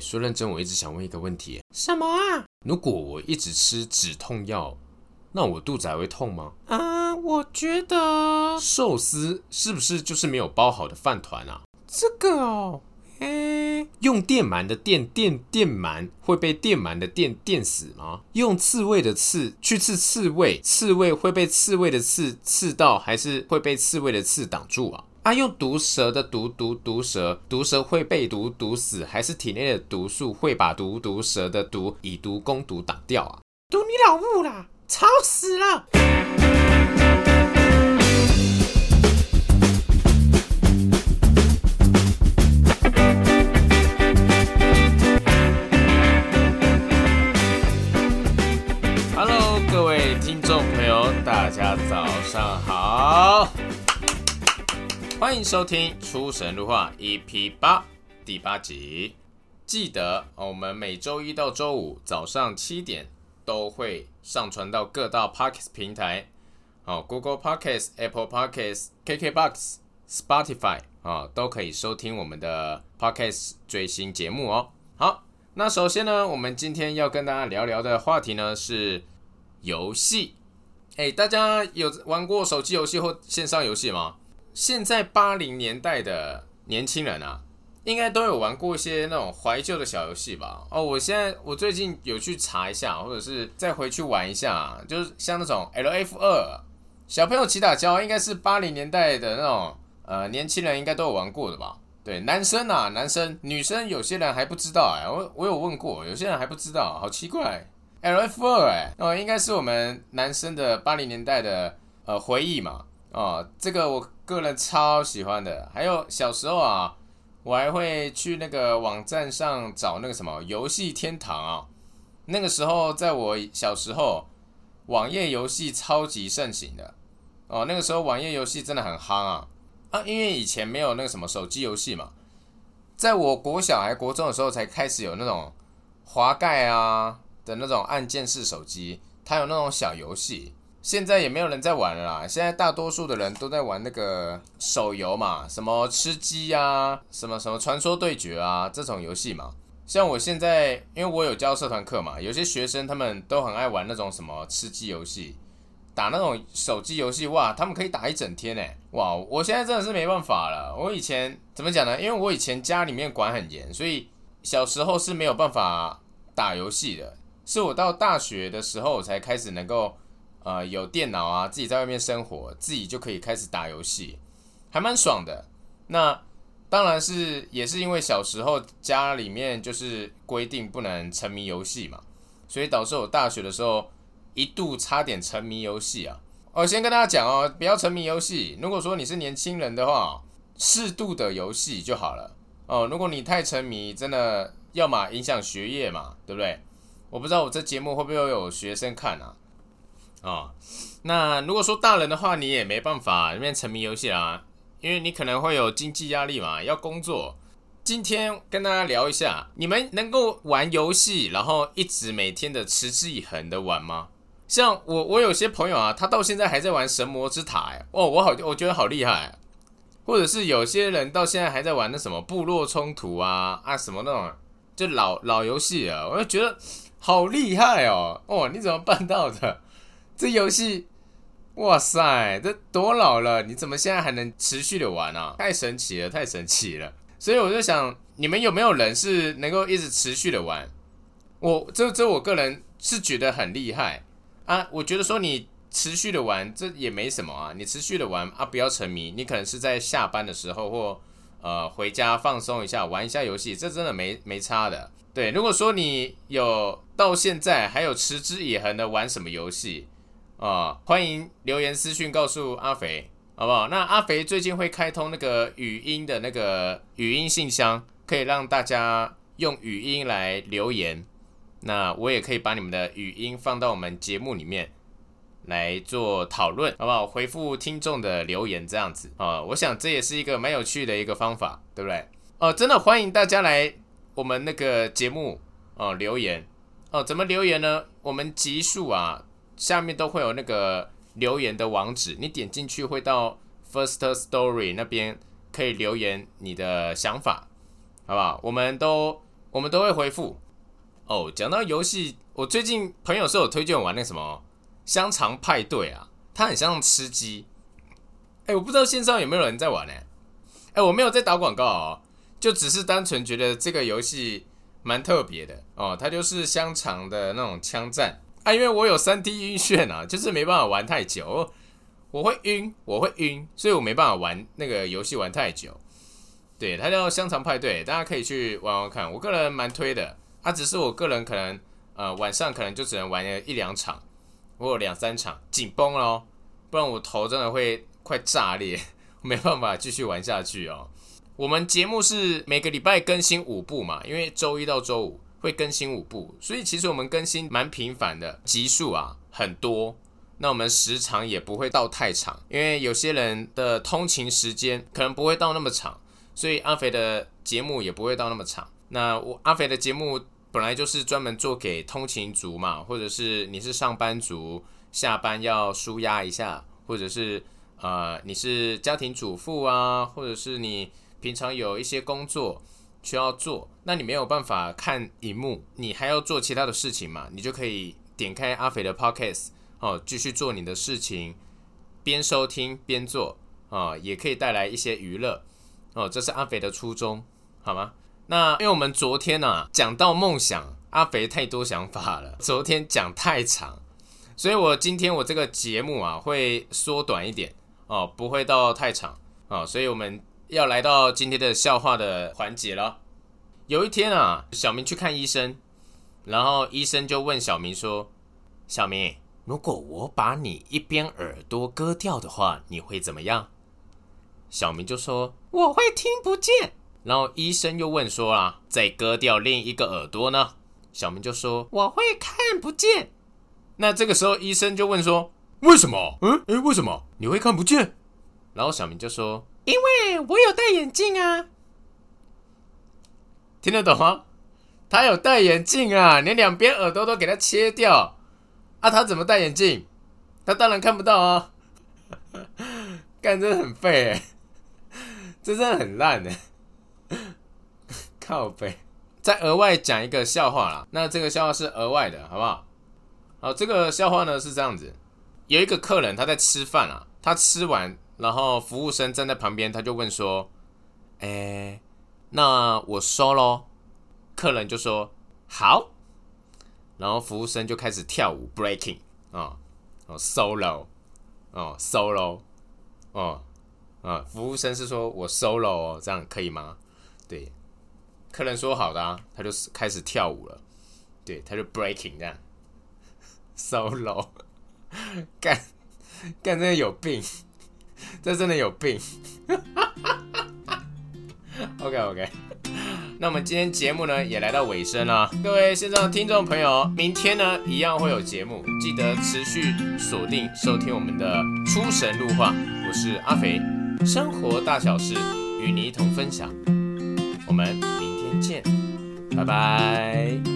说认真，我一直想问一个问题，什么啊？如果我一直吃止痛药，那我肚子还会痛吗？我觉得寿司是不是就是没有包好的饭团啊？这个哦，用电鳗的电鳗会被电鳗的电死吗？用刺猬的刺去刺刺猬，刺猬会被刺猬的刺刺到，还是会被刺猬的刺挡住啊？用毒蛇的毒蛇，毒蛇会被毒死，还是体内的毒素会把毒蛇的毒以毒攻毒挡掉啊？毒你老母啦，吵死了！大家早上好，欢迎收听出神入化 EP8 第8集。记得我们每周一到周五早上7点都会上传到各大 Podcast 平台，Google Podcast、Apple Podcast、KKBox、Spotify 都可以收听我们的 Podcast 最新节目哦。好，那首先呢，我们今天要跟大家聊聊的话题呢是游戏。大家有玩过手机游戏或线上游戏吗？现在80年代的年轻人啊，应该都有玩过一些那种怀旧的小游戏吧。我最近有去查一下，或者是再回去玩一下，就是像那种 LF2 小朋友起打交，应该是80年代的那种年轻人应该都有玩过的吧。对，男生女生有些人还不知道，我有问过，有些人还不知道，好奇怪。LF2 应该是我们男生的80年代的回忆嘛。这个我个人超喜欢的。还有小时候啊，我还会去那个网站上找那个什么游戏天堂啊。那个时候在我小时候，网页游戏超级盛行的。那个时候网页游戏真的很夯啊。因为以前没有那个什么手机游戏嘛。在我国小还国中的时候才开始有那种滑盖啊的那种按键式手机，它有那种小游戏，现在也没有人在玩了啦。现在大多数的人都在玩那个手游嘛，什么吃鸡啊，什么传说对决啊这种游戏嘛。像我现在，因为我有教社团课嘛，有些学生他们都很爱玩那种什么吃鸡游戏，打那种手机游戏，哇，他们可以打一整天耶。哇，我现在真的是没办法了。我以前怎么讲呢？因为我以前家里面管很严，所以小时候是没有办法打游戏的。是我到大学的时候才开始能够有电脑啊，自己在外面生活，自己就可以开始打游戏，还蛮爽的。那当然是也是因为小时候家里面就是规定不能沉迷游戏嘛，所以导致我大学的时候一度差点沉迷游戏啊。先跟大家讲不要沉迷游戏。如果说你是年轻人的话，适度的游戏就好了。如果你太沉迷，真的要嘛影响学业嘛，对不对？我不知道我这节目会不会有学生看啊。那如果说大人的话，你也没办法那边沉迷游戏啦，因为你可能会有经济压力嘛，要工作。今天跟大家聊一下，你们能够玩游戏然后一直每天的持之以恒的玩吗？像我有些朋友啊，他到现在还在玩神魔之塔我觉得好厉害或者是有些人到现在还在玩那什么部落冲突啊什么那种就老游戏了，我就觉得好厉害你怎么办到的？这游戏，哇塞，这多老了，你怎么现在还能持续的玩啊？太神奇了。所以我就想，你们有没有人是能够一直持续的玩？这我个人是觉得很厉害啊。我觉得说你持续的玩，这也没什么啊。你持续的玩不要沉迷。你可能是在下班的时候或回家放松一下，玩一下游戏，这真的没差的。对，如果说你有到现在还有持之以恒的玩什么游戏欢迎留言私讯告诉阿肥，好不好？那阿肥最近会开通那个语音的那个语音信箱，可以让大家用语音来留言，那我也可以把你们的语音放到我们节目里面来做讨论，好不好？回复听众的留言这样子我想这也是一个蛮有趣的一个方法，对不对？真的欢迎大家来我们那个节目留言怎么留言呢？我们集数啊下面都会有那个留言的网址，你点进去会到 Firstory 那边可以留言你的想法，好不好？我们都我们都会回复。哦，讲到游戏，我最近朋友是有推荐我玩那什么香肠派对啊，它很像吃鸡。我不知道线上有没有人在玩。我没有在打广告哦，就只是单纯觉得这个游戏蛮特别的哦，它就是香肠的那种枪战啊。因为我有 3D 晕眩啊，就是没办法玩太久，我会晕，所以我没办法玩那个游戏玩太久。对，它叫香肠派对，大家可以去玩玩看，我个人蛮推的啊。只是我个人可能晚上可能就只能玩一两场，我有2-3场紧绷咯，不然我头真的会快炸裂，没办法继续玩下去哦。我们节目是每个礼拜更新5部嘛，因为周一到周五会更新5部，所以其实我们更新蛮频繁的，集数啊很多。那我们时长也不会到太长，因为有些人的通勤时间可能不会到那么长，所以阿肥的节目也不会到那么长。那阿肥的节目本来就是专门做给通勤族嘛，或者是你是上班族，下班要抒压一下，或者是你是家庭主妇啊，或者是你平常有一些工作需要做，那你没有办法看荧幕，你还要做其他的事情嘛，你就可以点开阿肥的 podcast 继续做你的事情，边收听边做也可以带来一些娱乐这是阿肥的初衷，好吗？那因为我们昨天讲到梦想，阿肥太多想法了，昨天讲太长，所以今天我这个节目会缩短一点不会到太长所以我们要来到今天的笑话的环节了。有一天小明去看医生，然后医生就问小明说：“小明，如果我把你一边耳朵割掉的话，你会怎么样？”小明就说：“我会听不见。”然后医生又问说再割掉另一个耳朵呢？小明就说：“我会看不见。”那这个时候医生就问说：“为什么？为什么你会看不见？”然后小明就说：“因为我有戴眼镜啊。”听得懂吗？他有戴眼镜啊，你两边耳朵都给他切掉啊，他怎么戴眼镜？他当然看不到啊。干，真的很废这真的很烂靠背。再额外讲一个笑话啦，那这个笑话是额外的，好不好？好，这个笑话呢是这样子，有一个客人他在吃饭他吃完，然后服务生站在旁边，他就问说：“那我收咯。”客人就说：“好。”然后服务生就开始跳舞 breaking solo solo 服务生是说：“我 solo 这样可以吗？”对，客人说好的他就开始跳舞了，对，他就 breaking 这样。solo 干，真的有病，这真的有病OK 那我们今天节目呢也来到尾声了，各位线上听众朋友，明天呢一样会有节目，记得持续锁定收听我们的出神入化。我是阿肥，生活大小事与你一同分享，我们明天见，拜拜。